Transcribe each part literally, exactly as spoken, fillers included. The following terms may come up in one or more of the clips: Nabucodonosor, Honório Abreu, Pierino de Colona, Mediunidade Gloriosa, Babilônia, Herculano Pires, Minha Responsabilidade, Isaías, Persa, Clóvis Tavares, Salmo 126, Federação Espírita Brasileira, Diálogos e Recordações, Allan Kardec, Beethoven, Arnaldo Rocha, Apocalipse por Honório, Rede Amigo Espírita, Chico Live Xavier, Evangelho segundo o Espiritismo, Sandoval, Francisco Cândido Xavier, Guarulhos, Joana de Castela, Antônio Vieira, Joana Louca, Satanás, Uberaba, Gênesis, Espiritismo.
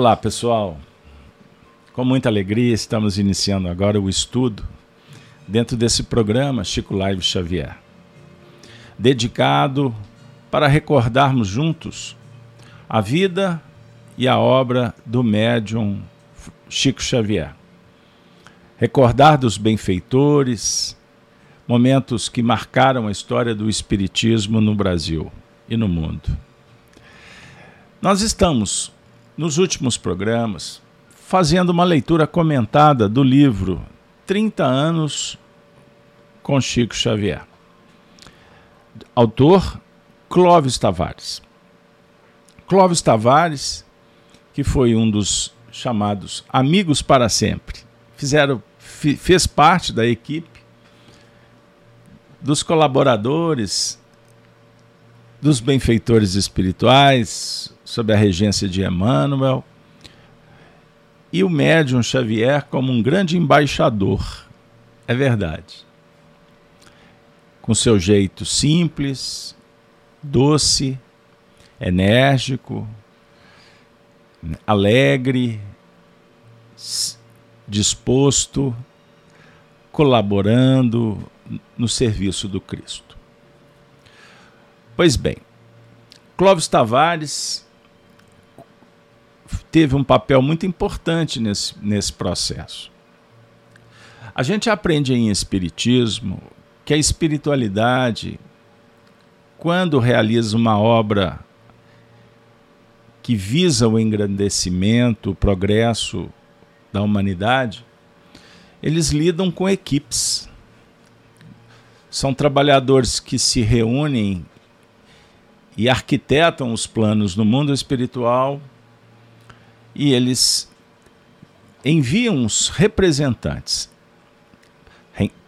Olá, pessoal. Com muita alegria estamos iniciando agora o estudo dentro desse programa Chico Live Xavier, dedicado para recordarmos juntos a vida e a obra do médium Chico Xavier. Recordar dos benfeitores, momentos que marcaram a história do Espiritismo no Brasil e no mundo. Nós estamos, nos últimos programas, fazendo uma leitura comentada do livro trinta anos com Chico Xavier. Autor, Clóvis Tavares. Clóvis Tavares, que foi um dos chamados amigos para sempre, fizeram, fez parte da equipe, dos colaboradores, dos benfeitores espirituais, sob a regência de Emmanuel, e o médium Xavier como um grande embaixador, é verdade, com seu jeito simples, doce, enérgico, alegre, disposto, colaborando no serviço do Cristo. Pois bem, Clóvis Tavares teve um papel muito importante nesse, nesse processo. A gente aprende em Espiritismo que a espiritualidade, quando realiza uma obra que visa o engrandecimento, o progresso da humanidade, eles lidam com equipes. São trabalhadores que se reúnem e arquitetam os planos no mundo espiritual, e eles enviam os representantes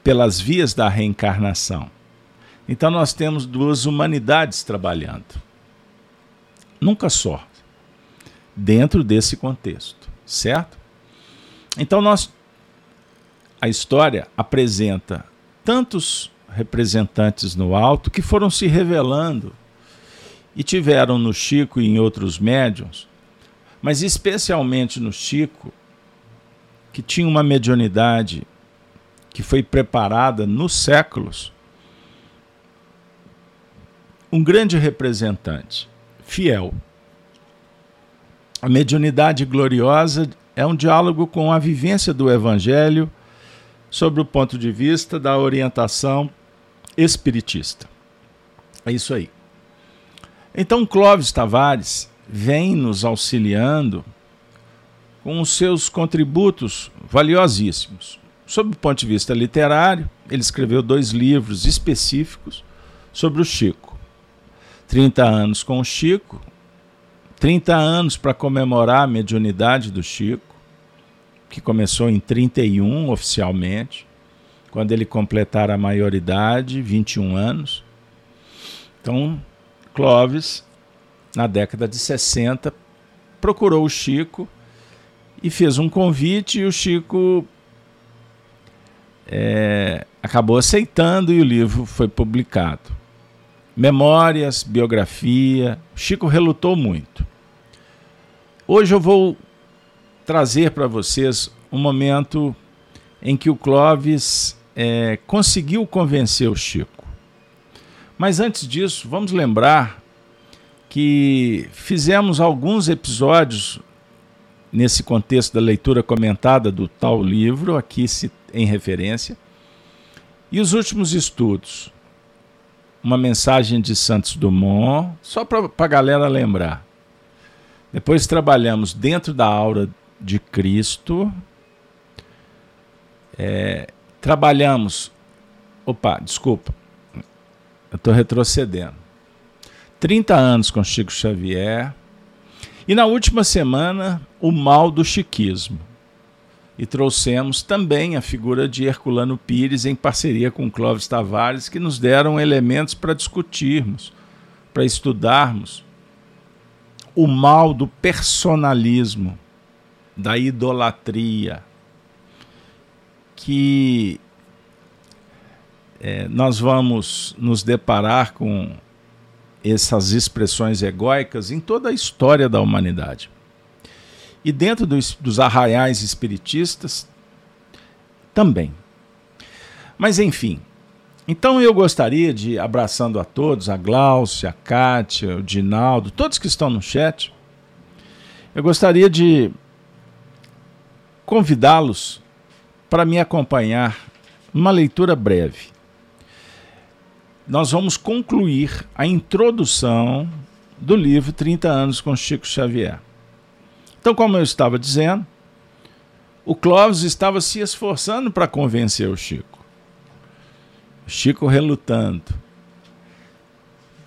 pelas vias da reencarnação. Então nós temos duas humanidades trabalhando, nunca só, dentro desse contexto, certo? Então nós, a história apresenta tantos representantes no alto que foram se revelando e tiveram no Chico e em outros médiuns, mas especialmente no Chico, que tinha uma mediunidade que foi preparada nos séculos, um grande representante, fiel. A mediunidade gloriosa é um diálogo com a vivência do Evangelho sobre o ponto de vista da orientação espiritista. É isso aí. Então, Clóvis Tavares vem nos auxiliando com os seus contributos valiosíssimos. Sob o ponto de vista literário, ele escreveu dois livros específicos sobre o Chico. trinta anos com o Chico, trinta anos para comemorar a mediunidade do Chico, que começou em trinta e um oficialmente, quando ele completar a maioridade, vinte e um anos. Então, Clóvis, na década de sessenta, procurou o Chico e fez um convite, e o Chico é, acabou aceitando, e o livro foi publicado. Memórias, biografia. O Chico relutou muito. Hoje eu vou trazer para vocês um momento em que o Clóvis é, conseguiu convencer o Chico. Mas antes disso, vamos lembrar que fizemos alguns episódios nesse contexto da leitura comentada do tal livro, aqui em referência, e os últimos estudos, uma mensagem de Santos Dumont, só para a galera lembrar. Depois trabalhamos dentro da aura de Cristo, é, trabalhamos, opa, desculpa, eu estou retrocedendo, trinta anos com Chico Xavier, e na última semana, o mal do chiquismo. E trouxemos também a figura de Herculano Pires em parceria com Clóvis Tavares, que nos deram elementos para discutirmos, para estudarmos o mal do personalismo, da idolatria, que é, nós vamos nos deparar com essas expressões egóicas em toda a história da humanidade. E dentro dos, dos arraiais espiritistas também. Mas, enfim. Então, eu gostaria de, abraçando a todos, a Glaucia, a Kátia, o Dinaldo, todos que estão no chat, eu gostaria de convidá-los para me acompanhar numa leitura breve. Nós vamos concluir a introdução do livro trinta anos com Chico Xavier. Então, como eu estava dizendo, o Clóvis estava se esforçando para convencer o Chico. Chico relutando.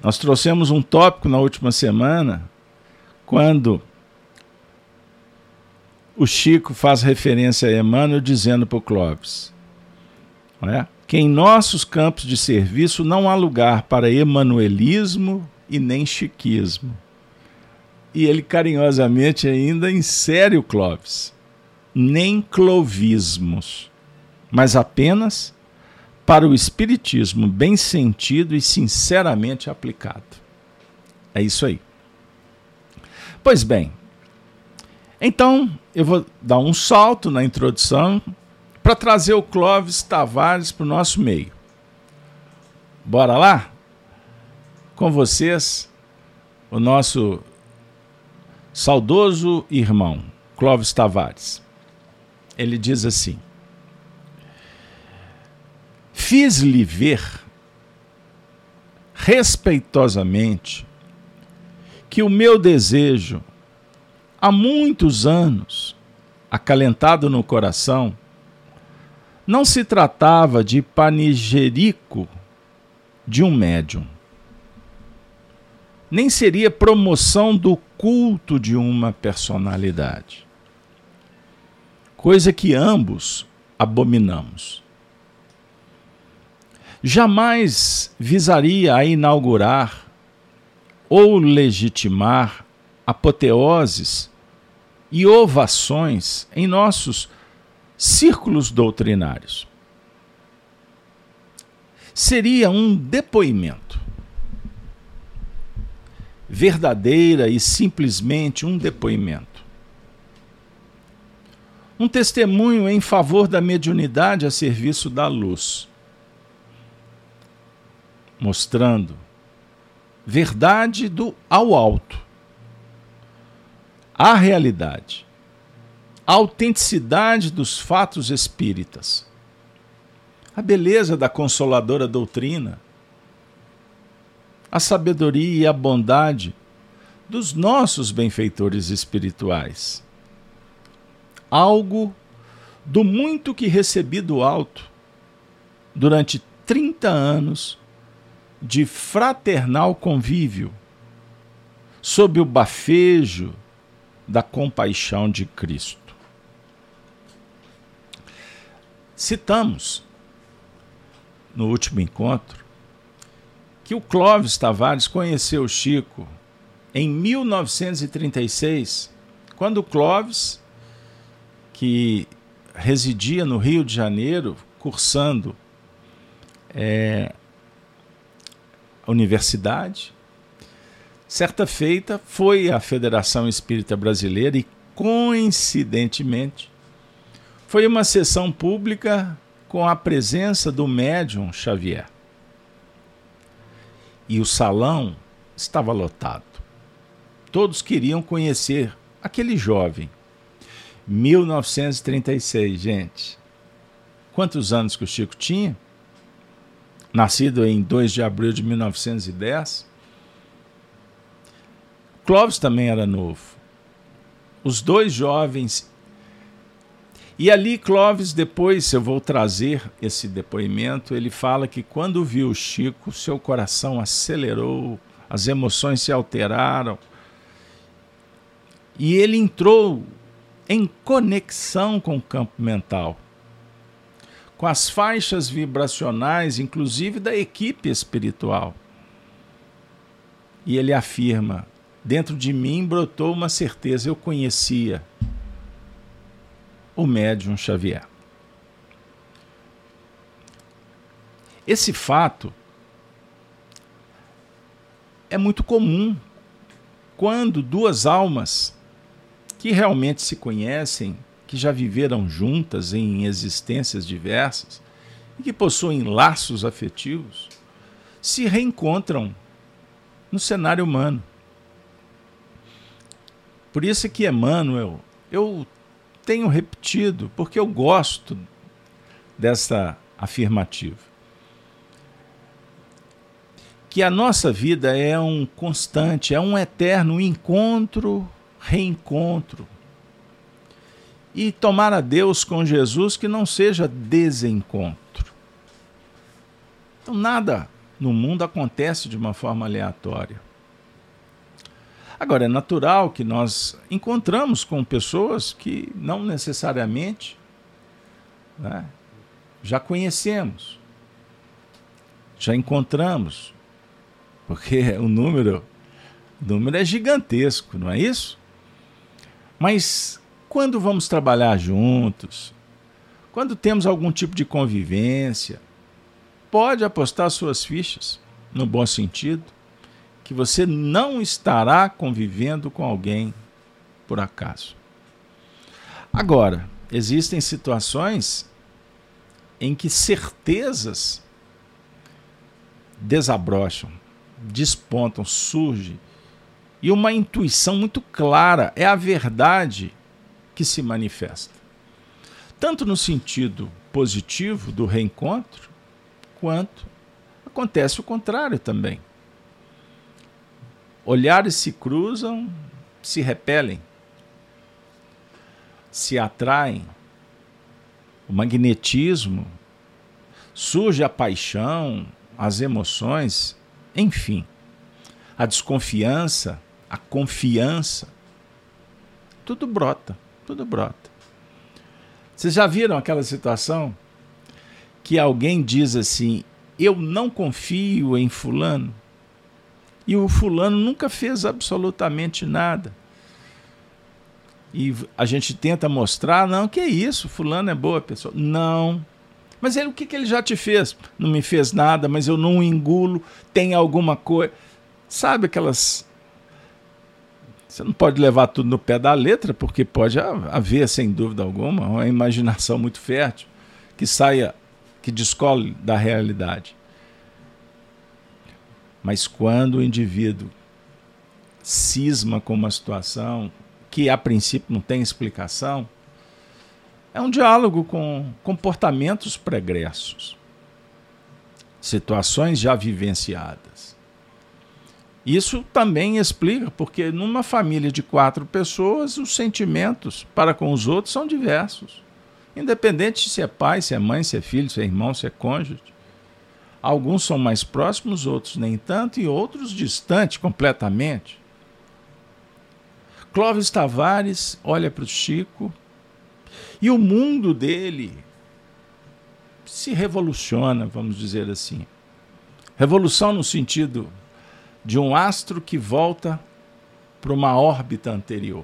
Nós trouxemos um tópico na última semana, quando o Chico faz referência a Emmanuel dizendo para o Clóvis, não é? Que em nossos campos de serviço não há lugar para emanuelismo e nem chiquismo. E ele carinhosamente ainda insere o Clóvis. Nem clovismos, mas apenas para o espiritismo bem sentido e sinceramente aplicado. É isso aí. Pois bem, então eu vou dar um salto na introdução para trazer o Clóvis Tavares para o nosso meio. Bora lá? Com vocês, o nosso saudoso irmão, Clóvis Tavares. Ele diz assim: fiz-lhe ver, respeitosamente, que o meu desejo, há muitos anos, acalentado no coração, não se tratava de panegírico de um médium, nem seria promoção do culto de uma personalidade, coisa que ambos abominamos. Jamais visaria a inaugurar ou legitimar apoteoses e ovações em nossos círculos doutrinários. Seria um depoimento, verdadeira e simplesmente um depoimento, um testemunho em favor da mediunidade a serviço da luz, mostrando verdade do ao alto, a realidade, a autenticidade dos fatos espíritas, a beleza da consoladora doutrina, a sabedoria e a bondade dos nossos benfeitores espirituais, algo do muito que recebi do alto durante trinta anos de fraternal convívio, sob o bafejo da compaixão de Cristo. Citamos, no último encontro, que o Clóvis Tavares conheceu o Chico em mil novecentos e trinta e seis, quando o Clóvis, que residia no Rio de Janeiro, cursando é, a universidade, certa feita foi à Federação Espírita Brasileira e, coincidentemente, foi uma sessão pública com a presença do médium Xavier. E o salão estava lotado. Todos queriam conhecer aquele jovem. mil novecentos e trinta e seis, gente. Quantos anos que o Chico tinha? Nascido em dois de abril de mil novecentos e dez. Clóvis também era novo. Os dois jovens. E ali Clóvis, depois, eu vou trazer esse depoimento, ele fala que quando viu o Chico, seu coração acelerou, as emoções se alteraram, e ele entrou em conexão com o campo mental, com as faixas vibracionais, inclusive da equipe espiritual. E ele afirma, dentro de mim brotou uma certeza, eu conhecia o médium Xavier. Esse fato é muito comum quando duas almas que realmente se conhecem, que já viveram juntas em existências diversas e que possuem laços afetivos, se reencontram no cenário humano. Por isso é que Emmanuel, eu tenho repetido, porque eu gosto dessa afirmativa, que a nossa vida é um constante, é um eterno encontro, reencontro. E tomar a Deus com Jesus que não seja desencontro. Então nada no mundo acontece de uma forma aleatória. Agora, é natural que nós encontramos com pessoas que não necessariamente, né, já conhecemos, já encontramos, porque o número, o número é gigantesco, não é isso? Mas quando vamos trabalhar juntos, quando temos algum tipo de convivência, pode apostar suas fichas, no bom sentido, que você não estará convivendo com alguém por acaso. Agora, existem situações em que certezas desabrocham, despontam, surge, e uma intuição muito clara, é a verdade que se manifesta, tanto no sentido positivo do reencontro, quanto acontece o contrário também. Olhares se cruzam, se repelem, se atraem, o magnetismo, surge a paixão, as emoções, enfim, a desconfiança, a confiança, tudo brota, tudo brota. Vocês já viram aquela situação que alguém diz assim, eu não confio em fulano, e o fulano nunca fez absolutamente nada. E a gente tenta mostrar, não, que é isso, fulano é boa pessoa. Não. Mas ele, o que, que ele já te fez? Não me fez nada, mas eu não engulo, tem alguma coisa. Sabe aquelas... Você não pode levar tudo no pé da letra, porque pode haver, sem dúvida alguma, uma imaginação muito fértil que saia, que descole da realidade. Mas quando o indivíduo cisma com uma situação que a princípio não tem explicação, é um diálogo com comportamentos pregressos, situações já vivenciadas. Isso também explica porque numa família de quatro pessoas os sentimentos para com os outros são diversos, independente se é pai, se é mãe, se é filho, se é irmão, se é cônjuge. Alguns são mais próximos, outros nem tanto e outros distantes completamente. Clóvis Tavares olha para o Chico e o mundo dele se revoluciona, vamos dizer assim. Revolução no sentido de um astro que volta para uma órbita anterior.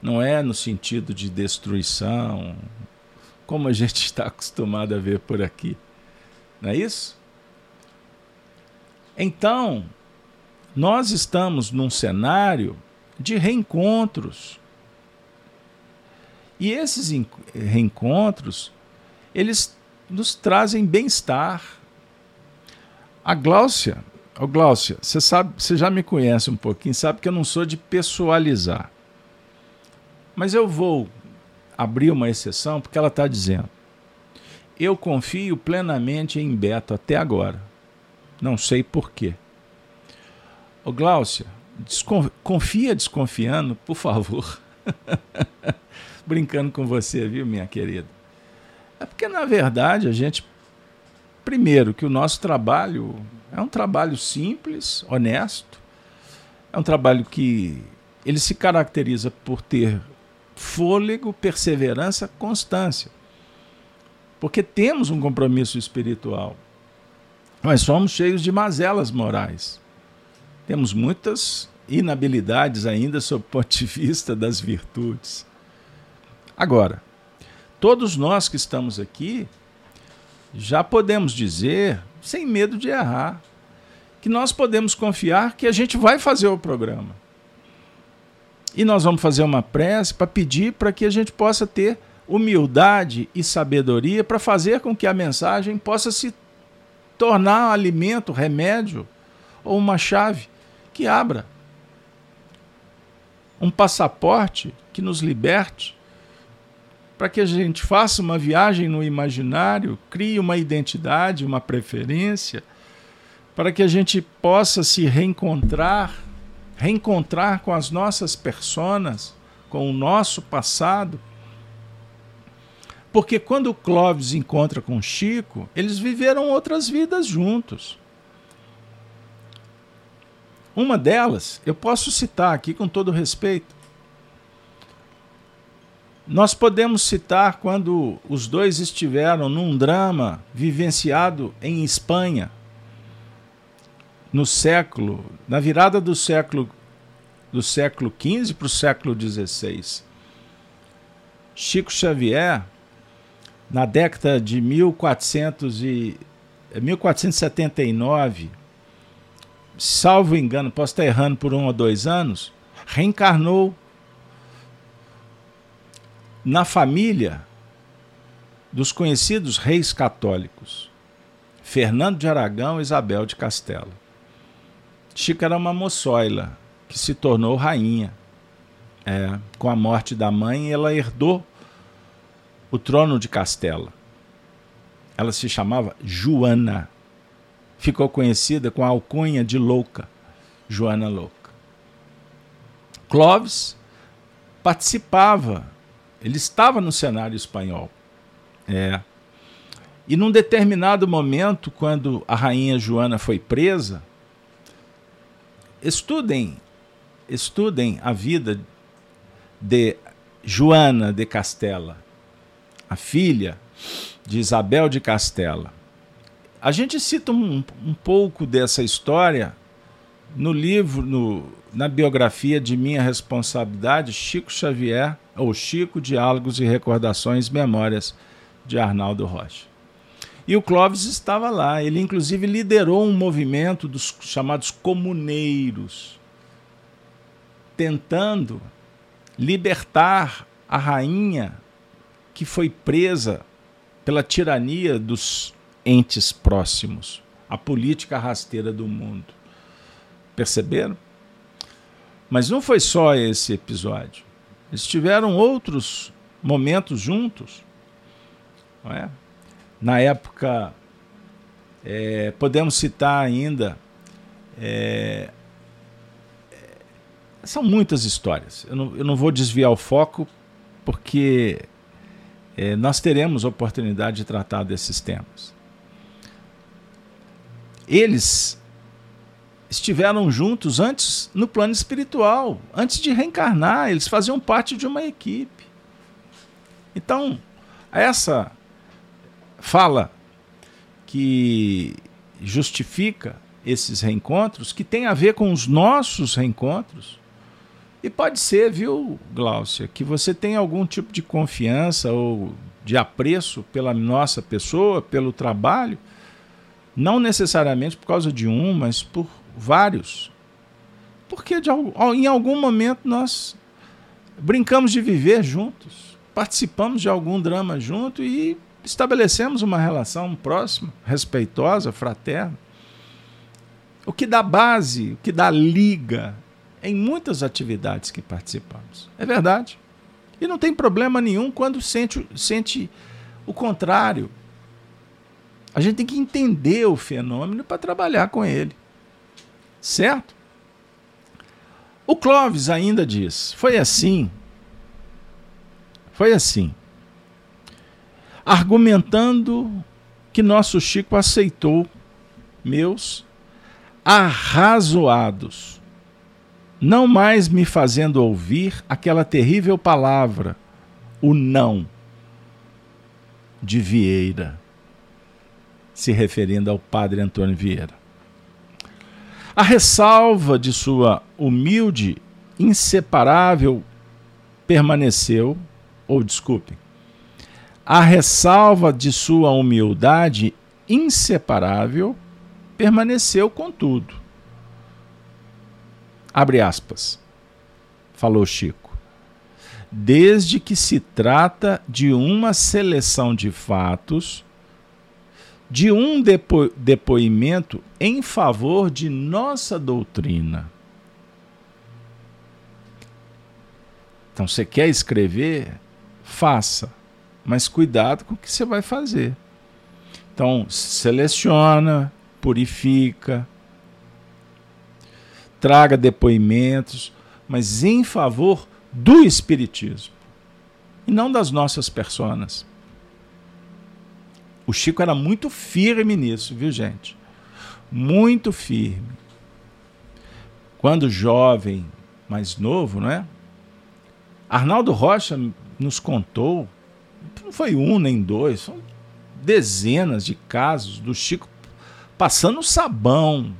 Não é no sentido de destruição, como a gente está acostumado a ver por aqui. Não é isso? Então, nós estamos num cenário de reencontros. E esses reencontros, eles nos trazem bem-estar. A Gláucia, oh Gláucia, você sabe, você já me conhece um pouquinho, sabe que eu não sou de pessoalizar. Mas eu vou abrir uma exceção, porque ela está dizendo, eu confio plenamente em Beto até agora. Não sei por quê. Ô Gláucia, desconf... confia desconfiando, por favor. Brincando com você, viu, minha querida? É porque, na verdade, a gente... Primeiro, que o nosso trabalho é um trabalho simples, honesto. É um trabalho que ele se caracteriza por ter fôlego, perseverança, constância. Porque temos um compromisso espiritual. Nós somos cheios de mazelas morais. Temos muitas inabilidades ainda sob o ponto de vista das virtudes. Agora, todos nós que estamos aqui já podemos dizer, sem medo de errar, que nós podemos confiar que a gente vai fazer o programa. E nós vamos fazer uma prece para pedir para que a gente possa ter humildade e sabedoria para fazer com que a mensagem possa se tornar um alimento, remédio ou uma chave que abra, um passaporte que nos liberte, para que a gente faça uma viagem no imaginário, crie uma identidade, uma preferência, para que a gente possa se reencontrar, reencontrar com as nossas personas, com o nosso passado. Porque quando o Clóvis encontra com Chico, eles viveram outras vidas juntos. Uma delas, eu posso citar aqui com todo respeito, nós podemos citar quando os dois estiveram num drama vivenciado em Espanha, no século, na virada do século do século quinze para o século dezesseis. Chico Xavier, na década de mil quatrocentos e, mil quatrocentos e setenta e nove, salvo engano, posso estar errando por um ou dois anos, reencarnou na família dos conhecidos reis católicos, Fernando de Aragão e Isabel de Castela. Chico era uma moçoila que se tornou rainha. É, com a morte da mãe, ela herdou o trono de Castela. Ela se chamava Joana. Ficou conhecida com a alcunha de Louca, Joana Louca. Clóvis participava, ele estava no cenário espanhol. É. E num determinado momento, quando a rainha Joana foi presa, estudem, estudem a vida de Joana de Castela, a filha de Isabel de Castela. A gente cita um, um pouco dessa história no livro, no, na biografia de Minha Responsabilidade, Chico Xavier, ou Chico, Diálogos e Recordações, Memórias de Arnaldo Rocha. E o Clóvis estava lá, ele inclusive liderou um movimento dos chamados comuneiros, tentando libertar a rainha que foi presa pela tirania dos entes próximos, a política rasteira do mundo. Perceberam? Mas não foi só esse episódio. Eles tiveram outros momentos juntos, não é? Na época, é, podemos citar ainda, é, são muitas histórias. Eu não, eu não vou desviar o foco, porque é, nós teremos oportunidade de tratar desses temas. Eles estiveram juntos antes no plano espiritual, antes de reencarnar, eles faziam parte de uma equipe. Então, essa fala que justifica esses reencontros, que tem a ver com os nossos reencontros. E pode ser, viu, Gláucia, que você tenha algum tipo de confiança ou de apreço pela nossa pessoa, pelo trabalho, não necessariamente por causa de um, mas por vários. Porque de, em algum momento nós brincamos de viver juntos, participamos de algum drama junto e estabelecemos uma relação próxima, respeitosa, fraterna, o que dá base, o que dá liga em muitas atividades que participamos. É verdade. E não tem problema nenhum quando sente, sente o contrário. A gente tem que entender o fenômeno para trabalhar com ele. Certo? O Clóvis ainda diz, foi assim, foi assim, argumentando que nosso Chico aceitou meus arrazoados, não mais me fazendo ouvir aquela terrível palavra, o não de Vieira, se referindo ao padre Antônio Vieira. A ressalva de sua humilde, inseparável, permaneceu, ou desculpe, a ressalva de sua humildade inseparável permaneceu, contudo. Abre aspas. falou Chico, desde que se trata de uma seleção de fatos, de um depo- depoimento em favor de nossa doutrina. Então, você quer escrever? Faça, mas cuidado com o que você vai fazer. Então, seleciona, purifica, traga depoimentos, mas em favor do Espiritismo e não das nossas personas. O Chico era muito firme nisso, viu, gente? Muito firme. Quando jovem, mais novo, não é? Arnaldo Rocha nos contou, não foi um nem dois, são dezenas de casos do Chico passando sabão,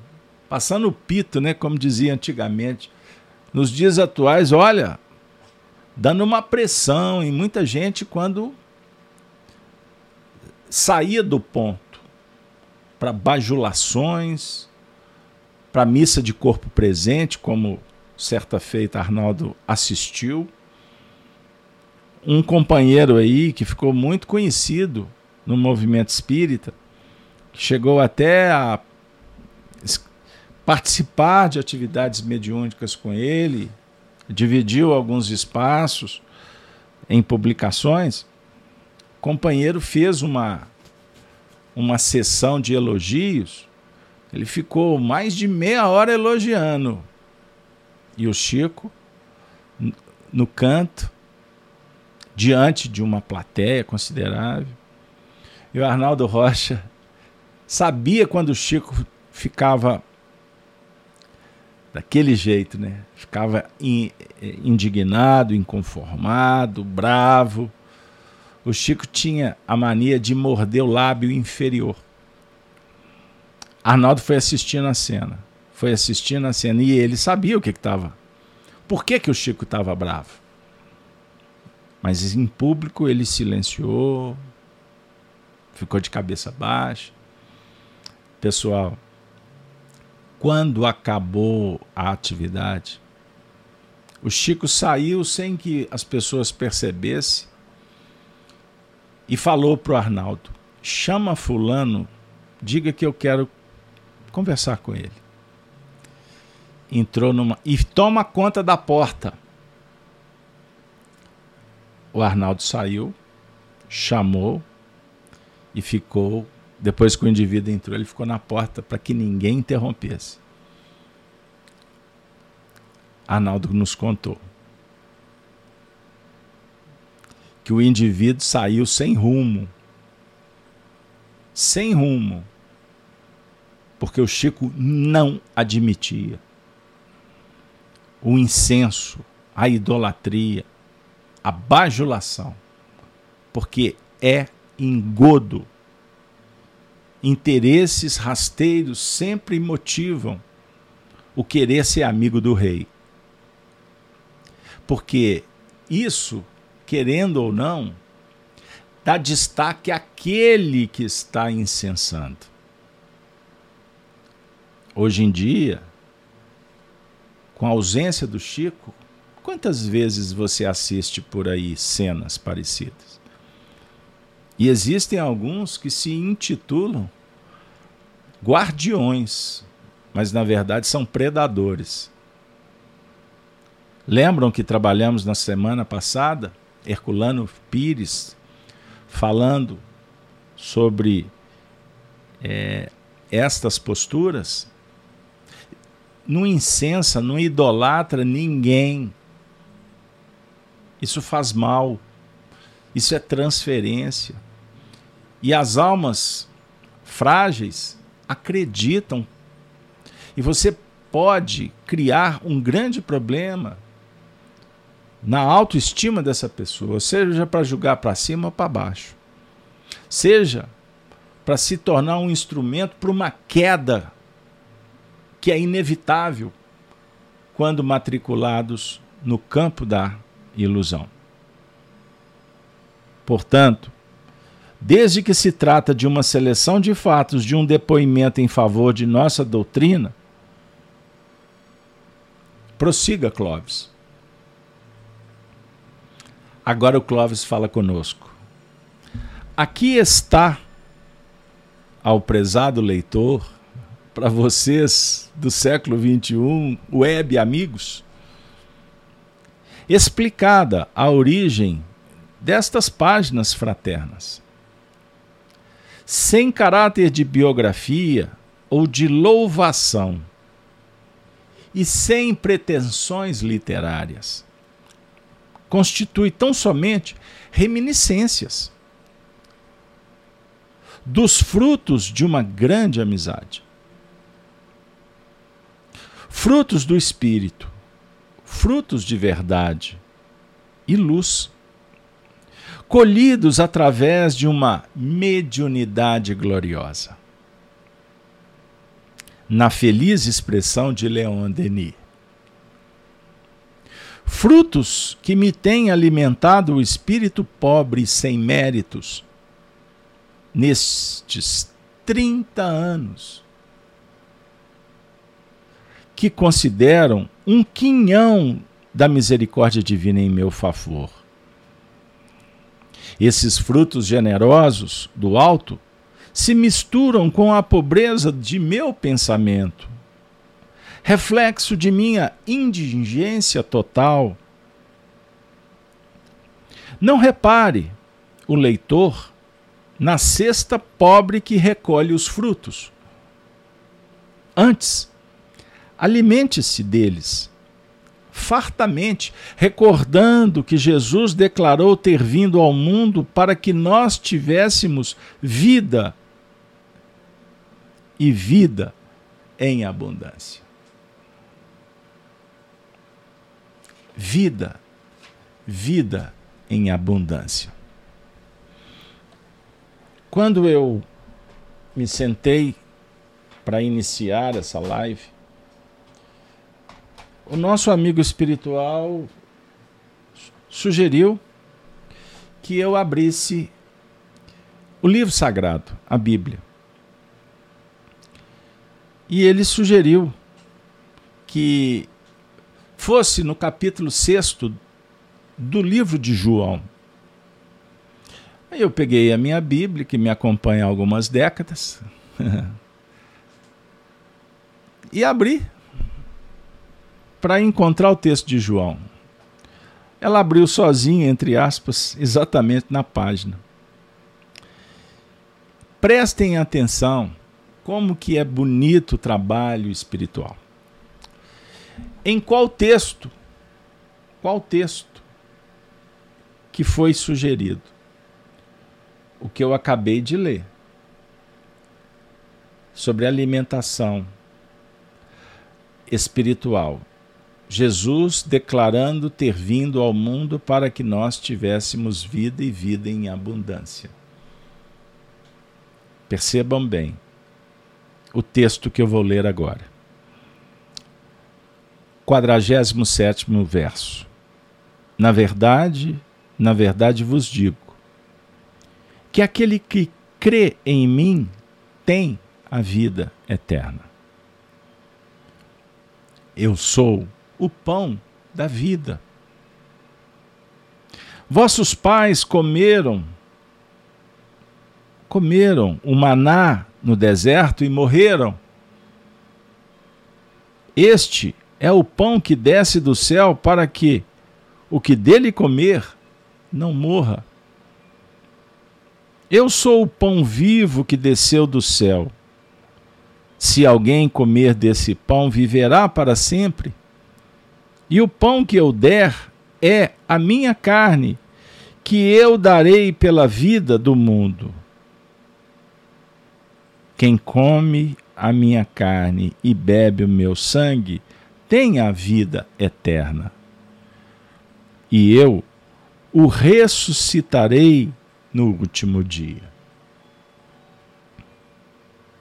passando o pito, né, como dizia antigamente. Nos dias atuais, olha, dando uma pressão em muita gente quando saía do ponto para bajulações, para missa de corpo presente, como certa feita Arnaldo assistiu. Um companheiro aí que ficou muito conhecido no movimento espírita, chegou até a participar de atividades mediúnicas com ele, dividiu alguns espaços em publicações. O companheiro fez uma, uma sessão de elogios, ele ficou mais de meia hora elogiando. E o Chico, no canto, diante de uma plateia considerável, e o Arnaldo Rocha sabia quando o Chico ficava daquele jeito, né? Ficava indignado, inconformado, bravo. O Chico tinha a mania de morder o lábio inferior. Arnaldo foi assistindo a cena. Foi assistindo a cena e ele sabia o que estava. Por que, que o Chico estava bravo? Mas em público ele silenciou, ficou de cabeça baixa. Pessoal, quando acabou a atividade, o Chico saiu sem que as pessoas percebessem. E falou para o Arnaldo, chama fulano, diga que eu quero conversar com ele. Entrou numa... E toma conta da porta. O Arnaldo saiu, chamou e ficou... Depois que o indivíduo entrou, ele ficou na porta para que ninguém interrompesse. Arnaldo nos contou que o indivíduo saiu sem rumo, sem rumo, porque o Chico não admitia o incenso, a idolatria, a bajulação, porque é engodo. Interesses rasteiros sempre motivam o querer ser amigo do rei, porque isso, querendo ou não, dá destaque àquele que está incensando. Hoje em dia, com a ausência do Chico, quantas vezes você assiste por aí cenas parecidas? E existem alguns que se intitulam guardiões, mas na verdade são predadores. Lembram que trabalhamos na semana passada? Herculano Pires, falando sobre é, estas posturas, não incensa, não idolatra ninguém. Isso faz mal, isso é transferência. E as almas frágeis acreditam. E você pode criar um grande problema na autoestima dessa pessoa, seja para julgar para cima ou para baixo, seja para se tornar um instrumento para uma queda que é inevitável quando matriculados no campo da ilusão. Portanto, desde que se trata de uma seleção de fatos, de um depoimento em favor de nossa doutrina, prossiga, Clóvis. Agora o Clóvis fala conosco. Aqui está, ao prezado leitor, para vocês do século vinte e um, web amigos, explicada a origem destas páginas fraternas. Sem caráter de biografia ou de louvação e sem pretensões literárias, constitui tão somente reminiscências dos frutos de uma grande amizade. Frutos do Espírito, frutos de verdade e luz, colhidos através de uma mediunidade gloriosa. Na feliz expressão de Leon Denis, frutos que me têm alimentado o espírito pobre e sem méritos nestes trinta anos, que consideram um quinhão da misericórdia divina em meu favor. Esses frutos generosos do alto se misturam com a pobreza de meu pensamento, reflexo de minha indigência total. Não repare o leitor na cesta pobre que recolhe os frutos. Antes, alimente-se deles fartamente, recordando que Jesus declarou ter vindo ao mundo para que nós tivéssemos vida e vida em abundância. Vida, vida em abundância. Quando eu me sentei para iniciar essa live, o nosso amigo espiritual sugeriu que eu abrisse o livro sagrado, a Bíblia. E ele sugeriu que fosse no capítulo seis do livro de João. Aí eu peguei a minha Bíblia, que me acompanha há algumas décadas, e abri para encontrar o texto de João. Ela abriu sozinha, entre aspas, exatamente na página. Prestem atenção como que é bonito o trabalho espiritual. Em qual texto? Qual texto que foi sugerido? O que eu acabei de ler. Sobre alimentação espiritual. Jesus declarando ter vindo ao mundo para que nós tivéssemos vida e vida em abundância. Percebam bem o texto que eu vou ler agora. quadragésimo sétimo verso. Na verdade, na verdade vos digo, que aquele que crê em mim tem a vida eterna. Eu sou o pão da vida. Vossos pais comeram, comeram o maná no deserto e morreram. Este é o pão que desce do céu para que o que dele comer não morra. Eu sou o pão vivo que desceu do céu. Se alguém comer desse pão, viverá para sempre. E o pão que eu der é a minha carne, que eu darei pela vida do mundo. Quem come a minha carne e bebe o meu sangue, tem a vida eterna. E eu o ressuscitarei no último dia.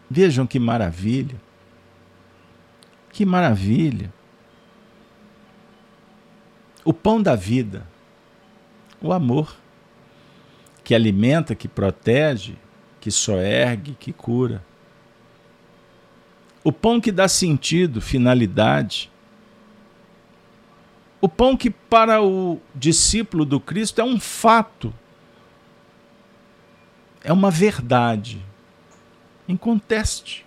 Vejam que maravilha! Que maravilha! O pão da vida, o amor, que alimenta, que protege, que soergue, que cura. O pão que dá sentido, finalidade. O pão que para o discípulo do Cristo é um fato, é uma verdade inconteste.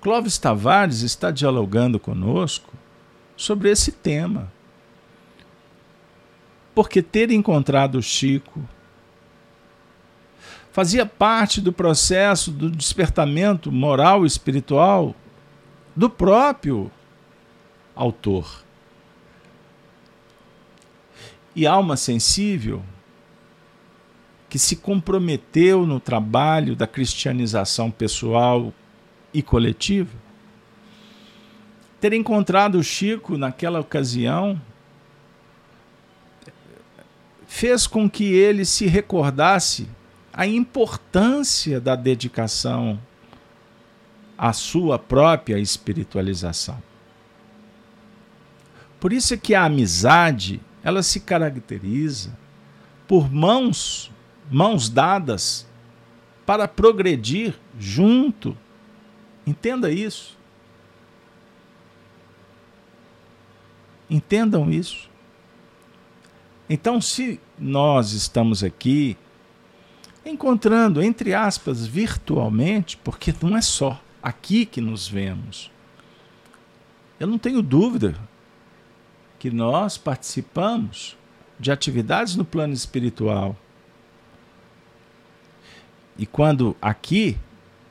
Clóvis Tavares está dialogando conosco sobre esse tema, porque ter encontrado Chico fazia parte do processo do despertamento moral e espiritual do próprio autor. E alma sensível que se comprometeu no trabalho da cristianização pessoal e coletiva, ter encontrado o Chico naquela ocasião fez com que ele se recordasse a importância da dedicação à sua própria espiritualização. Por isso é que a amizade, ela se caracteriza por mãos, mãos dadas para progredir junto. Entenda isso. Entendam isso. Então, se nós estamos aqui encontrando, entre aspas, virtualmente, porque não é só aqui que nos vemos. Eu não tenho dúvida que nós participamos de atividades no plano espiritual. E quando aqui,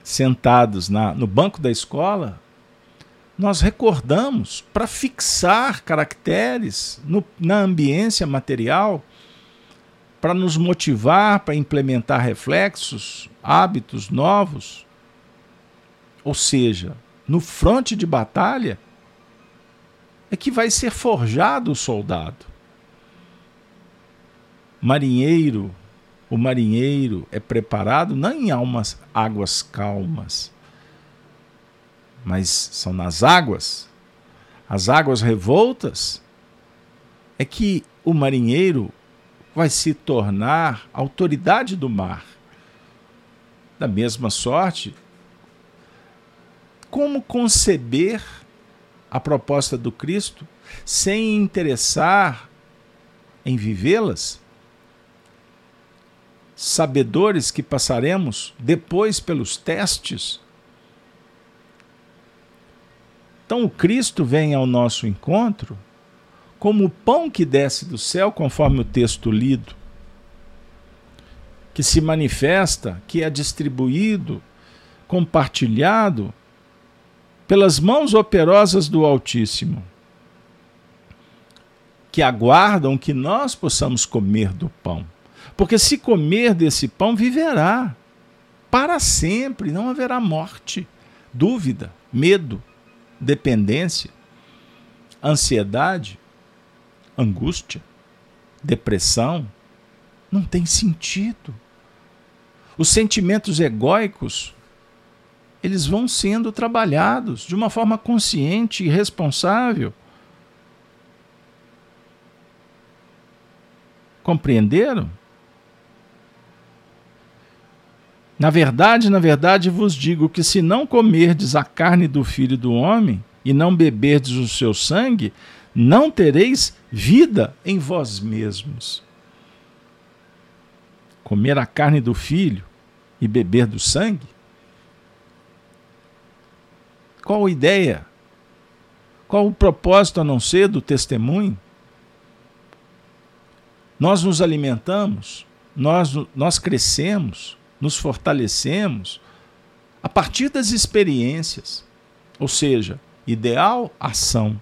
sentados na, no banco da escola, nós recordamos para fixar caracteres no, na ambiência material, para nos motivar, para implementar reflexos, hábitos novos. Ou seja, no fronte de batalha é que vai ser forjado o soldado. Marinheiro, o marinheiro é preparado não em almas, águas calmas, mas são nas águas, as águas revoltas, é que o marinheiro vai se tornar autoridade do mar. Da mesma sorte, como conceber a proposta do Cristo sem interessar em vivê-las? Sabedores que passaremos depois pelos testes. Então o Cristo vem ao nosso encontro como o pão que desce do céu, conforme o texto lido, que se manifesta, que é distribuído, compartilhado pelas mãos operosas do Altíssimo, que aguardam que nós possamos comer do pão. Porque se comer desse pão, viverá para sempre, não haverá morte, dúvida, medo, dependência, ansiedade, angústia, depressão. Não tem sentido. Os sentimentos egóicos, eles vão sendo trabalhados de uma forma consciente e responsável. Compreenderam? Na verdade, na verdade, vos digo que se não comerdes a carne do Filho do Homem e não beberdes o seu sangue, não tereis vida em vós mesmos. Comer a carne do Filho e beber do sangue? Qual a ideia? Qual o propósito a não ser do testemunho? Nós nos alimentamos, nós, nós crescemos, nos fortalecemos a partir das experiências, ou seja, ideal, ação,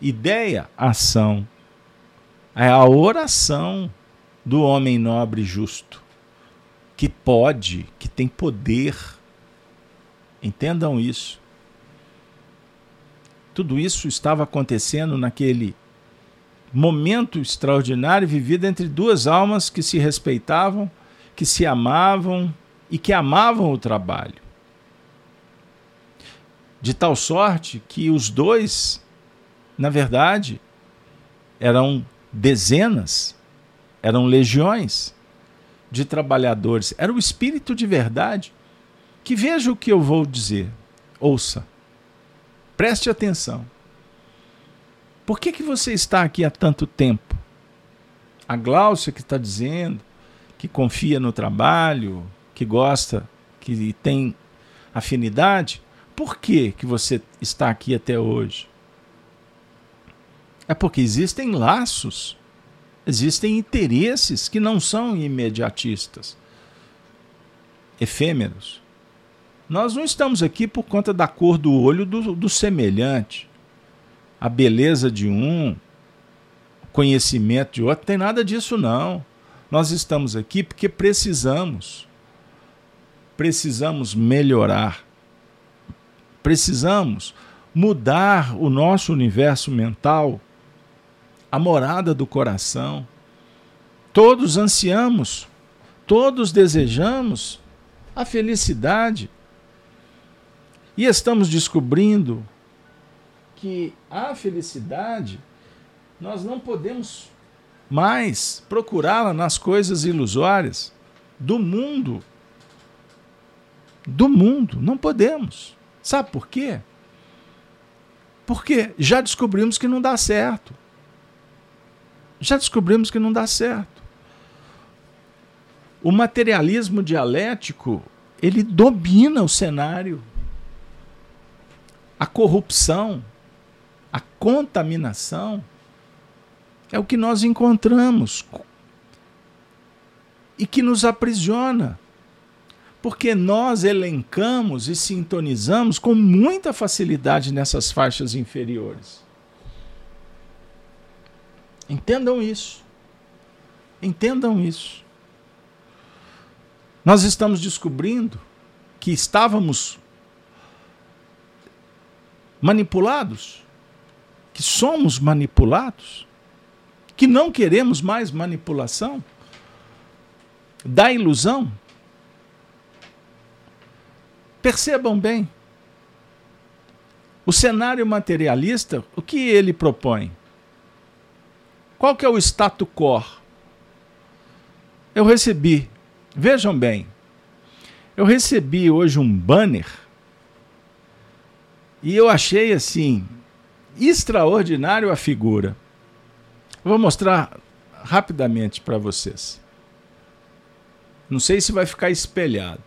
ideia, ação, é a oração do homem nobre e justo, que pode, que tem poder, entendam isso. Tudo isso estava acontecendo naquele momento extraordinário vivido entre duas almas que se respeitavam, que se amavam e que amavam o trabalho. De tal sorte que os dois, na verdade, eram dezenas, eram legiões de trabalhadores. Era o espírito de verdade que, veja o que eu vou dizer, ouça, Preste atenção. Por que que você está aqui há tanto tempo? A Gláucia que está dizendo que confia no trabalho, que gosta, que tem afinidade. Por que que você está aqui até hoje? É porque existem laços, existem interesses que não são imediatistas, efêmeros. Nós não estamos aqui por conta da cor do olho do, do semelhante, a beleza de um, o conhecimento de outro, tem nada disso não. Nós estamos aqui porque precisamos, precisamos melhorar, precisamos mudar o nosso universo mental, a morada do coração. Todos ansiamos, todos desejamos a felicidade. E estamos descobrindo que a felicidade nós não podemos mais procurá-la nas coisas ilusórias do mundo. Do mundo, não podemos. Sabe por quê? Porque já descobrimos que não dá certo. Já descobrimos que não dá certo. O materialismo dialético, ele domina o cenário. A corrupção, a contaminação, é o que nós encontramos e que nos aprisiona. Porque nós elencamos e sintonizamos com muita facilidade nessas faixas inferiores. Entendam isso. Entendam isso. Nós estamos descobrindo que estávamos manipulados, que somos manipulados, que não queremos mais manipulação, da ilusão. Percebam bem, o cenário materialista, o que ele propõe? Qual que é o status quo? Eu recebi, vejam bem, eu recebi hoje um banner e eu achei assim, extraordinário a figura. Vou mostrar rapidamente para vocês. Não sei se vai ficar espelhado.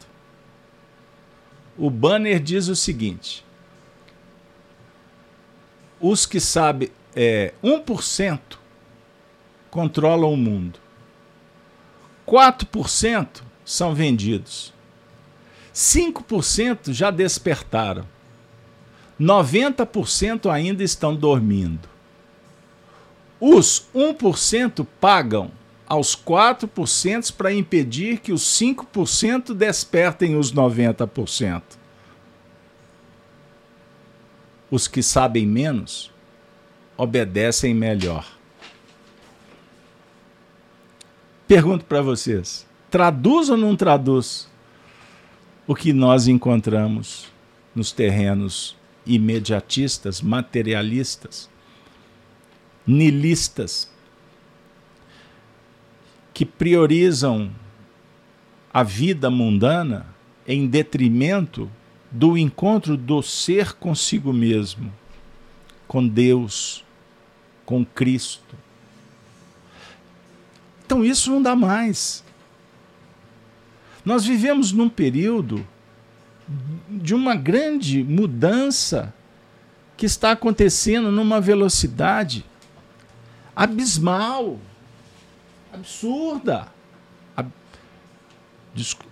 O banner diz o seguinte: os que sabem, é, um por cento controlam o mundo, quatro por cento são vendidos, cinco por cento já despertaram, noventa por cento ainda estão dormindo. Os um por cento pagam aos quatro por cento para impedir que os cinco por cento despertem os noventa por cento. Os que sabem menos obedecem melhor. Pergunto para vocês, traduz ou não traduz o que nós encontramos nos terrenos imediatistas, materialistas, nihilistas, que priorizam a vida mundana em detrimento do encontro do ser consigo mesmo, com Deus, com Cristo. Então isso não dá mais. Nós vivemos num período de uma grande mudança que está acontecendo numa velocidade abismal, absurda. Desco...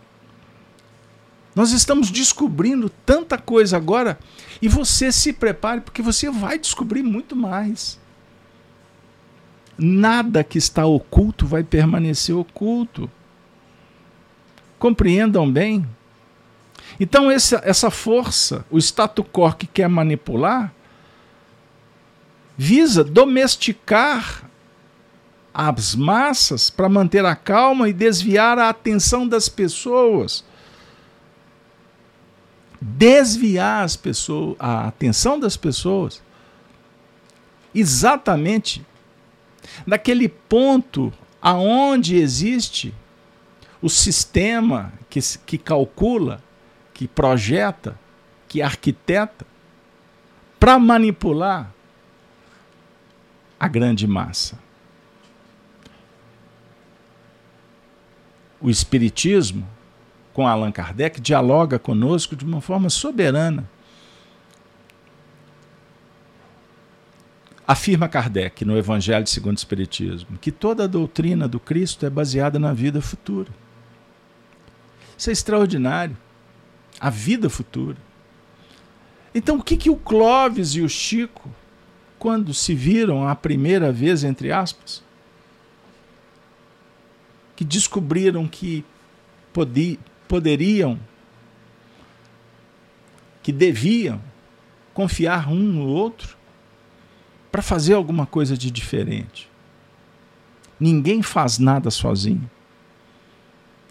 Nós estamos descobrindo tanta coisa agora e você se prepare porque você vai descobrir muito mais. Nada que está oculto vai permanecer oculto. Compreendam bem? Então essa, essa força, o status quo que quer manipular, visa domesticar as massas para manter a calma e desviar a atenção das pessoas. Desviar as pessoas, a atenção das pessoas exatamente daquele ponto aonde existe o sistema que, que calcula, que projeta, que arquiteta para manipular a grande massa. O Espiritismo, com Allan Kardec, dialoga conosco de uma forma soberana. Afirma Kardec, no Evangelho segundo o Espiritismo, que toda a doutrina do Cristo é baseada na vida futura. Isso é extraordinário. A vida futura. Então, o que, que o Clóvis e o Chico, quando se viram a primeira vez, entre aspas, que descobriram que podi- poderiam, que deviam confiar um no outro para fazer alguma coisa de diferente. Ninguém faz nada sozinho.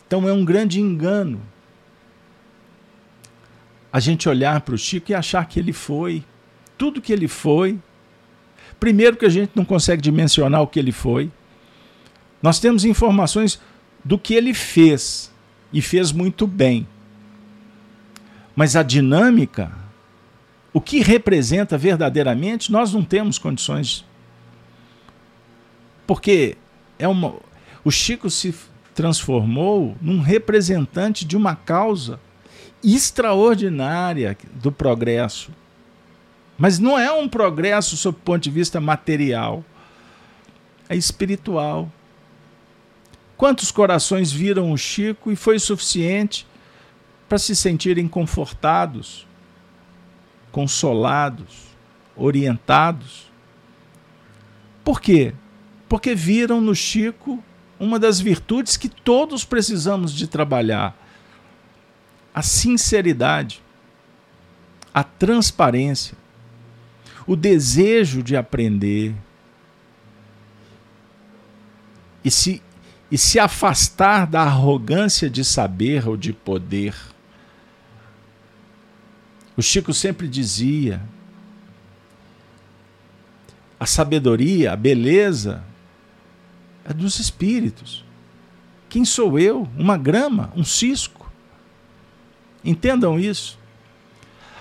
Então é um grande engano a gente olhar para o Chico e achar que ele foi tudo que ele foi. Primeiro que a gente não consegue dimensionar o que ele foi. Nós temos informações do que ele fez, e fez muito bem. Mas a dinâmica, o que representa verdadeiramente, nós não temos condições. Porque é uma, o Chico se transformou num representante de uma causa extraordinária do progresso. Mas não é um progresso sob o ponto de vista material, é espiritual. Quantos corações viram o Chico e foi suficiente para se sentirem confortados, consolados, orientados? Por quê? Porque viram no Chico uma das virtudes que todos precisamos de trabalhar: a sinceridade, a transparência, o desejo de aprender e se E se afastar da arrogância de saber ou de poder. O Chico sempre dizia: a sabedoria, a beleza é dos espíritos. Quem sou eu? Uma grama, um cisco. Entendam isso.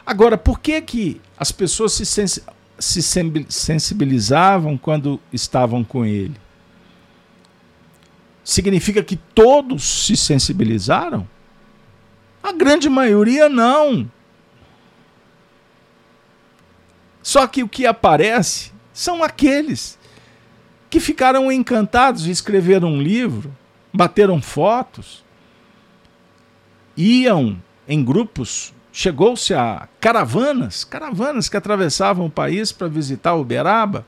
Agora, por que que as pessoas se, sens- se sensibilizavam quando estavam com ele? Significa que todos se sensibilizaram? A grande maioria não. Só que o que aparece são aqueles que ficaram encantados, escreveram um livro, bateram fotos, iam em grupos, chegou-se a caravanas, caravanas que atravessavam o país para visitar Uberaba.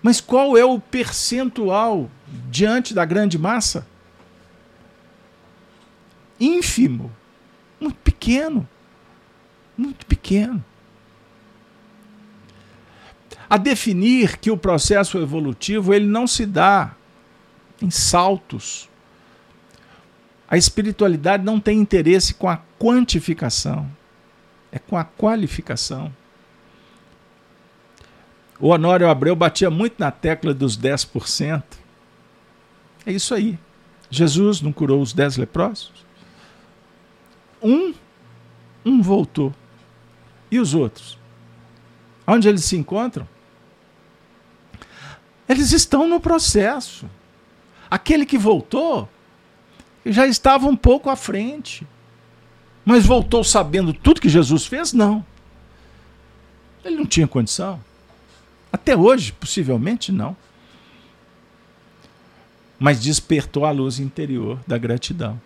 Mas qual é o percentual diante da grande massa? Ínfimo. Muito pequeno. Muito pequeno. A definir que o processo evolutivo ele não se dá em saltos. A espiritualidade não tem interesse com a quantificação. É com a qualificação. O Honório Abreu batia muito na tecla dos dez por cento. É isso aí. Jesus não curou os dez leprosos? Um, um voltou. E os outros? Onde eles se encontram? Eles estão no processo. Aquele que voltou já estava um pouco à frente. Mas voltou sabendo tudo que Jesus fez? Não. Ele não tinha condição. Até hoje, possivelmente, não. Mas despertou a luz interior da gratidão.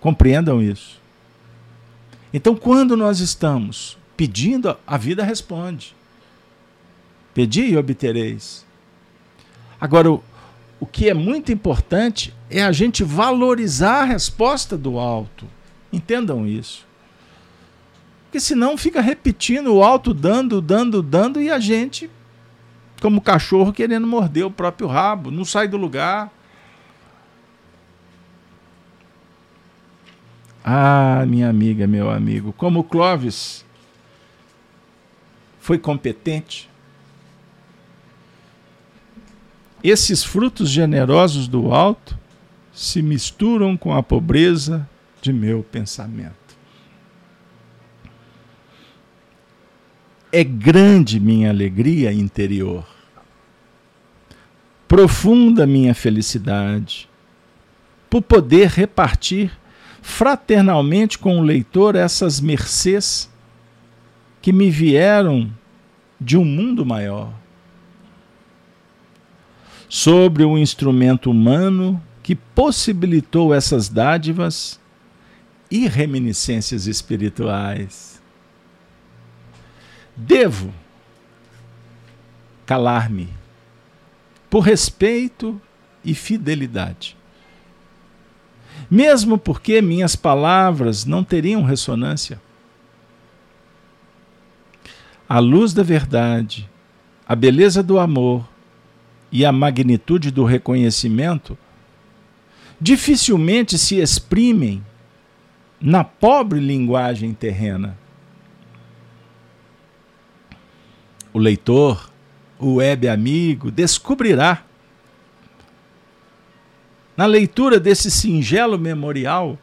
Compreendam isso. Então, quando nós estamos pedindo, a vida responde. Pedi e obtereis. Agora, o, o que é muito importante é a gente valorizar a resposta do alto. Entendam isso. Porque senão fica repetindo o alto, dando, dando, dando, e a gente, como cachorro, querendo morder o próprio rabo, não sai do lugar. Ah, minha amiga, meu amigo, como o Clóvis foi competente, esses frutos generosos do alto se misturam com a pobreza de meu pensamento. É grande minha alegria interior, profunda minha felicidade, por poder repartir fraternalmente com o leitor essas mercês que me vieram de um mundo maior. Sobre o instrumento humano que possibilitou essas dádivas e reminiscências espirituais, devo calar-me por respeito e fidelidade, mesmo porque minhas palavras não teriam ressonância. A luz da verdade, a beleza do amor e a magnitude do reconhecimento dificilmente se exprimem na pobre linguagem terrena. O leitor, o web amigo, descobrirá, na leitura desse singelo memorial,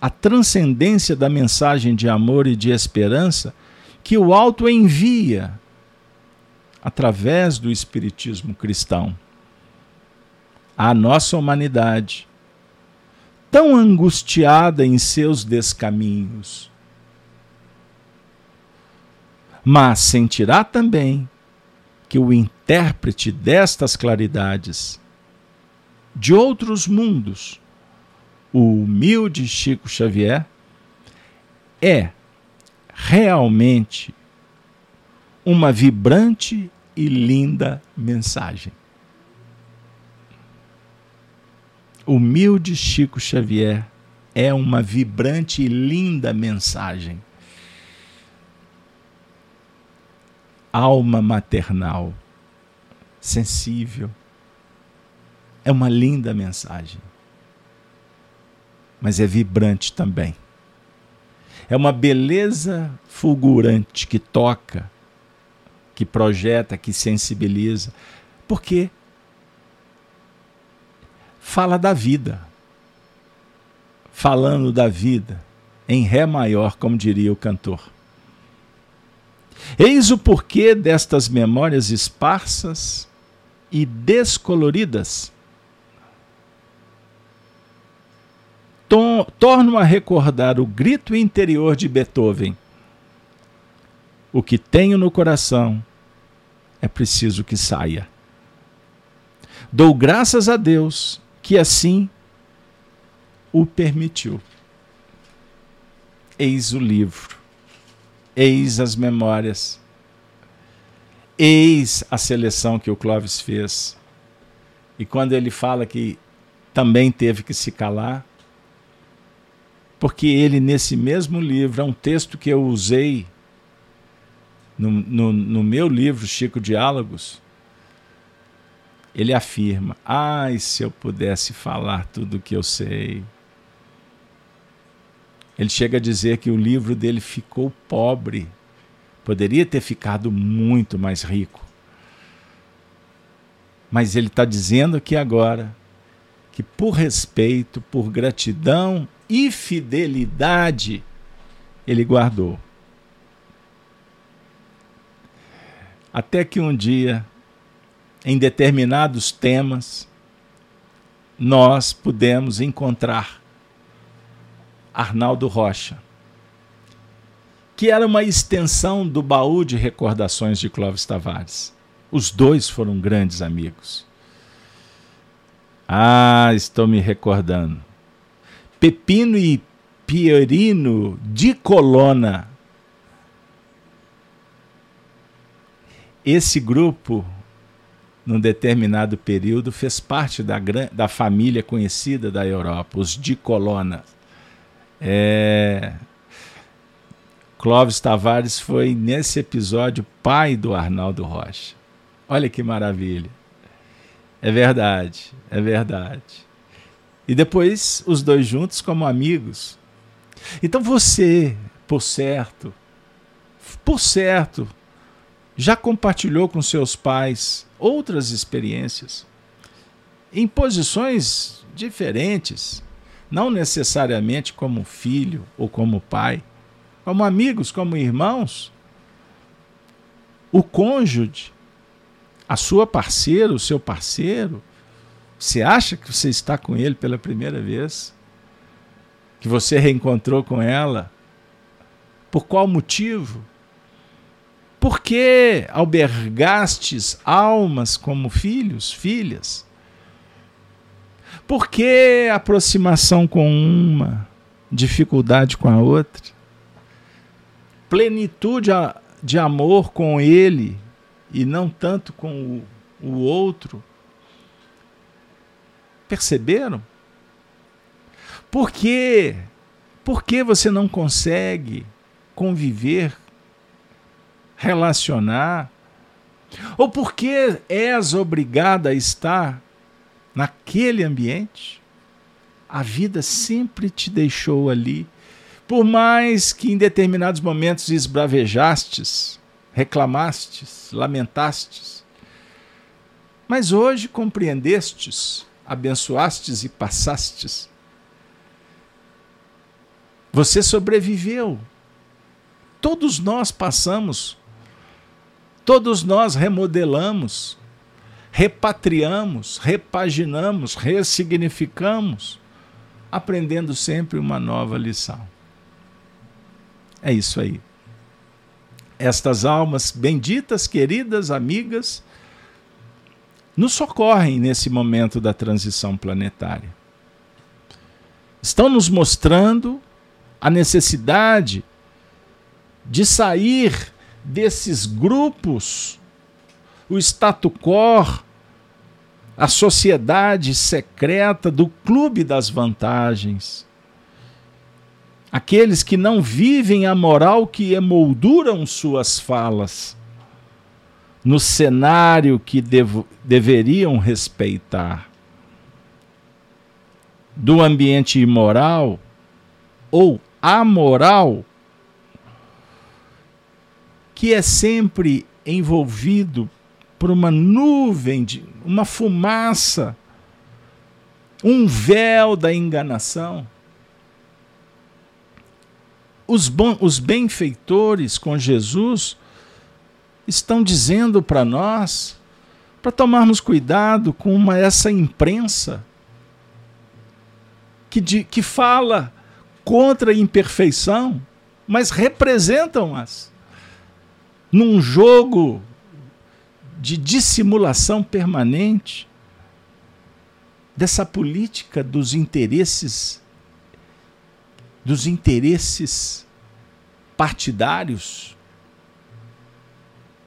a transcendência da mensagem de amor e de esperança que o alto envia através do espiritismo cristão à nossa humanidade, tão angustiada em seus descaminhos. Mas sentirá também que o intérprete destas claridades de outros mundos, o humilde Chico Xavier, é realmente uma vibrante e linda mensagem. Humilde Chico Xavier é uma vibrante e linda mensagem. Alma maternal, sensível, é uma linda mensagem, mas é vibrante também. É uma beleza fulgurante que toca, que projeta, que sensibiliza, porque fala da vida, falando da vida em ré maior, como diria o cantor. Eis o porquê destas memórias esparsas e descoloridas. Torno a recordar o grito interior de Beethoven. O que tenho no coração é preciso que saia. Dou graças a Deus que assim o permitiu. Eis o livro, eis as memórias, eis a seleção que o Clóvis fez. E quando ele fala que também teve que se calar, porque ele, nesse mesmo livro, é um texto que eu usei No, no, no meu livro, Chico Diálogos, ele afirma: ai, se eu pudesse falar tudo o que eu sei. Ele chega a dizer que o livro dele ficou pobre, poderia ter ficado muito mais rico. Mas ele está dizendo aqui agora que, por respeito, por gratidão e fidelidade, ele guardou. Até que um dia, em determinados temas, nós pudemos encontrar Arnaldo Rocha, que era uma extensão do baú de recordações de Clóvis Tavares. Os dois foram grandes amigos. Ah, estou me recordando. Pepino e Pierino de Colona. Esse grupo, num determinado período, fez parte da, da família conhecida da Europa, os de Colona. É... Clóvis Tavares foi, nesse episódio, pai do Arnaldo Rocha. Olha que maravilha. É verdade, é verdade. E depois, os dois juntos como amigos. Então você, por certo, por certo, já compartilhou com seus pais outras experiências, em posições diferentes, não necessariamente como filho ou como pai, como amigos, como irmãos, o cônjuge, a sua parceira, o seu parceiro, você acha que você está com ele pela primeira vez? Que você reencontrou com ela? Por qual motivo? Por que albergastes almas como filhos, filhas? Por que aproximação com uma, dificuldade com a outra? Plenitude de amor com ele e não tanto com o, o outro. Perceberam? Por quê? Por que você não consegue conviver, relacionar? Ou por que és obrigada a estar naquele ambiente? A vida sempre te deixou ali. Por mais que em determinados momentos esbravejastes, reclamastes, lamentastes, mas hoje compreendestes, abençoastes e passastes. Você sobreviveu. Todos nós passamos, todos nós remodelamos, repatriamos, repaginamos, ressignificamos, aprendendo sempre uma nova lição. É isso aí. Estas almas benditas, queridas, amigas, nos socorrem nesse momento da transição planetária. Estão nos mostrando a necessidade de sair desses grupos, o status quo, a sociedade secreta do clube das vantagens. Aqueles que não vivem a moral que emolduram suas falas no cenário que devo, deveriam respeitar. Do ambiente imoral ou amoral, que é sempre envolvido por uma nuvem, de, uma fumaça, um véu da enganação. Os, bom, os benfeitores com Jesus estão dizendo para nós, para tomarmos cuidado com uma, essa imprensa que, de, que fala contra a imperfeição, mas representam-as num jogo de dissimulação permanente dessa política dos interesses, dos interesses partidários,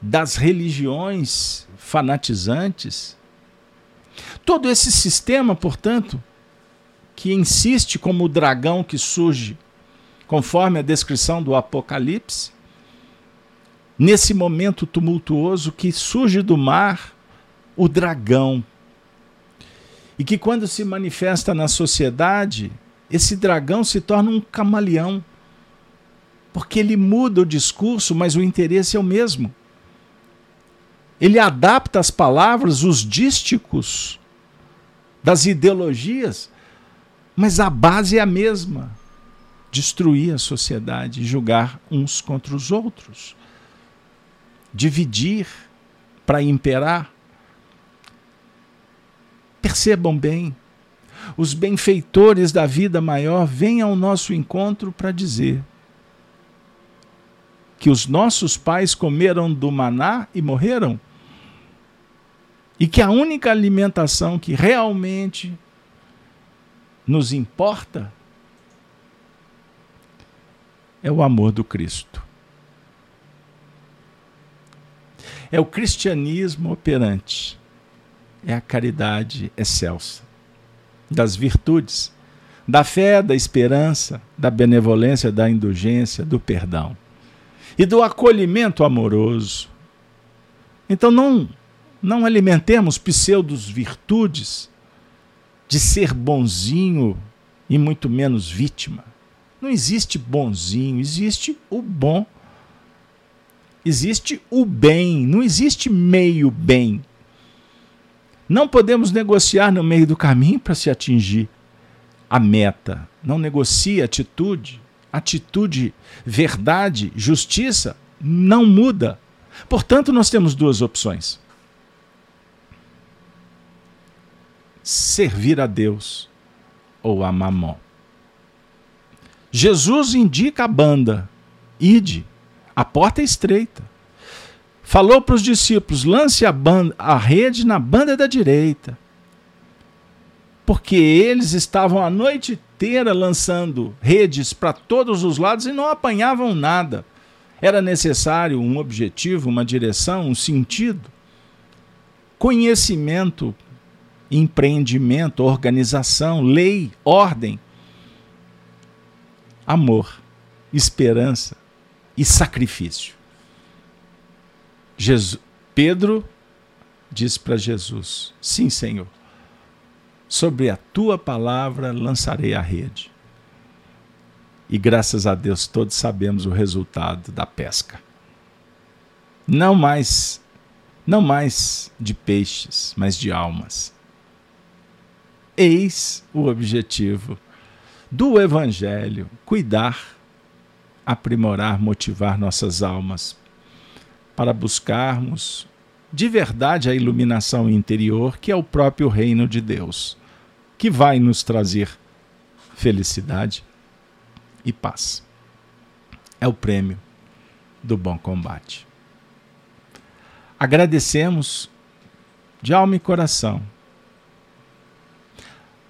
das religiões fanatizantes. Todo esse sistema, portanto, que insiste como o dragão que surge, conforme a descrição do Apocalipse, nesse momento tumultuoso que surge do mar, o dragão. E que quando se manifesta na sociedade, esse dragão se torna um camaleão, porque ele muda o discurso, mas o interesse é o mesmo. Ele adapta as palavras, os dísticos das ideologias, mas a base é a mesma. Destruir a sociedade, julgar uns contra os outros. Dividir para imperar. Percebam bem, os benfeitores da vida maior vêm ao nosso encontro para dizer que os nossos pais comeram do maná e morreram, e que a única alimentação que realmente nos importa é o amor do Cristo. É o cristianismo operante, é a caridade excelsa, das virtudes, da fé, da esperança, da benevolência, da indulgência, do perdão e do acolhimento amoroso. Então não, não alimentemos pseudos virtudes de ser bonzinho e muito menos vítima. Não existe bonzinho, existe o bom. Existe o bem, não existe meio bem. Não podemos negociar no meio do caminho para se atingir a meta. Não negocie atitude, atitude, verdade, justiça, não muda. Portanto, nós temos duas opções: servir a Deus ou a Mamon. Jesus indica a banda: ide, a porta é estreita. Falou para os discípulos: lance a, banda, a rede na banda da direita. Porque eles estavam a noite inteira lançando redes para todos os lados e não apanhavam nada. Era necessário um objetivo, uma direção, um sentido, conhecimento, empreendimento, organização, lei, ordem, amor, esperança e sacrifício. Jesus, Pedro diz para Jesus: sim, Senhor, sobre a tua palavra lançarei a rede. E graças a Deus todos sabemos o resultado da pesca. Não mais, não mais de peixes, mas de almas. Eis o objetivo do Evangelho: cuidar, aprimorar, motivar nossas almas para buscarmos de verdade a iluminação interior, que é o próprio reino de Deus, que vai nos trazer felicidade e paz. É o prêmio do bom combate. Agradecemos de alma e coração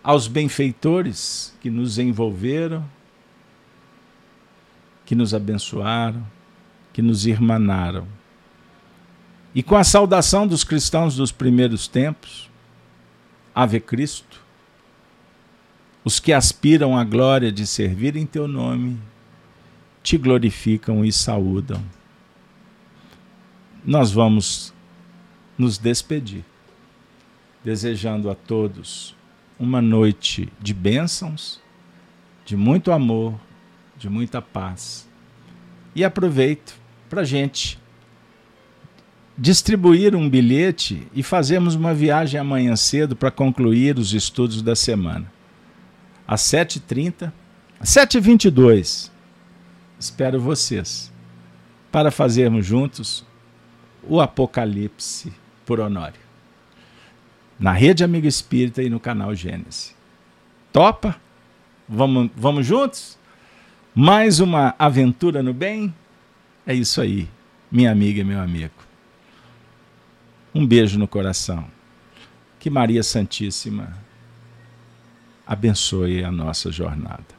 aos benfeitores que nos envolveram, que nos abençoaram, que nos irmanaram. E com a saudação dos cristãos dos primeiros tempos, Ave Cristo, os que aspiram à glória de servir em teu nome, te glorificam e saúdam. Nós vamos nos despedir, desejando a todos uma noite de bênçãos, de muito amor, de muita paz. E aproveito para a gente distribuir um bilhete e fazermos uma viagem amanhã cedo para concluir os estudos da semana. Às sete e trinta, às sete e vinte e dois, espero vocês, para fazermos juntos o Apocalipse por Honório, na Rede Amigo Espírita e no canal Gênesis. Topa? Vamos, vamos juntos? Mais uma aventura no bem? É isso aí, minha amiga e meu amigo. Um beijo no coração. Que Maria Santíssima abençoe a nossa jornada.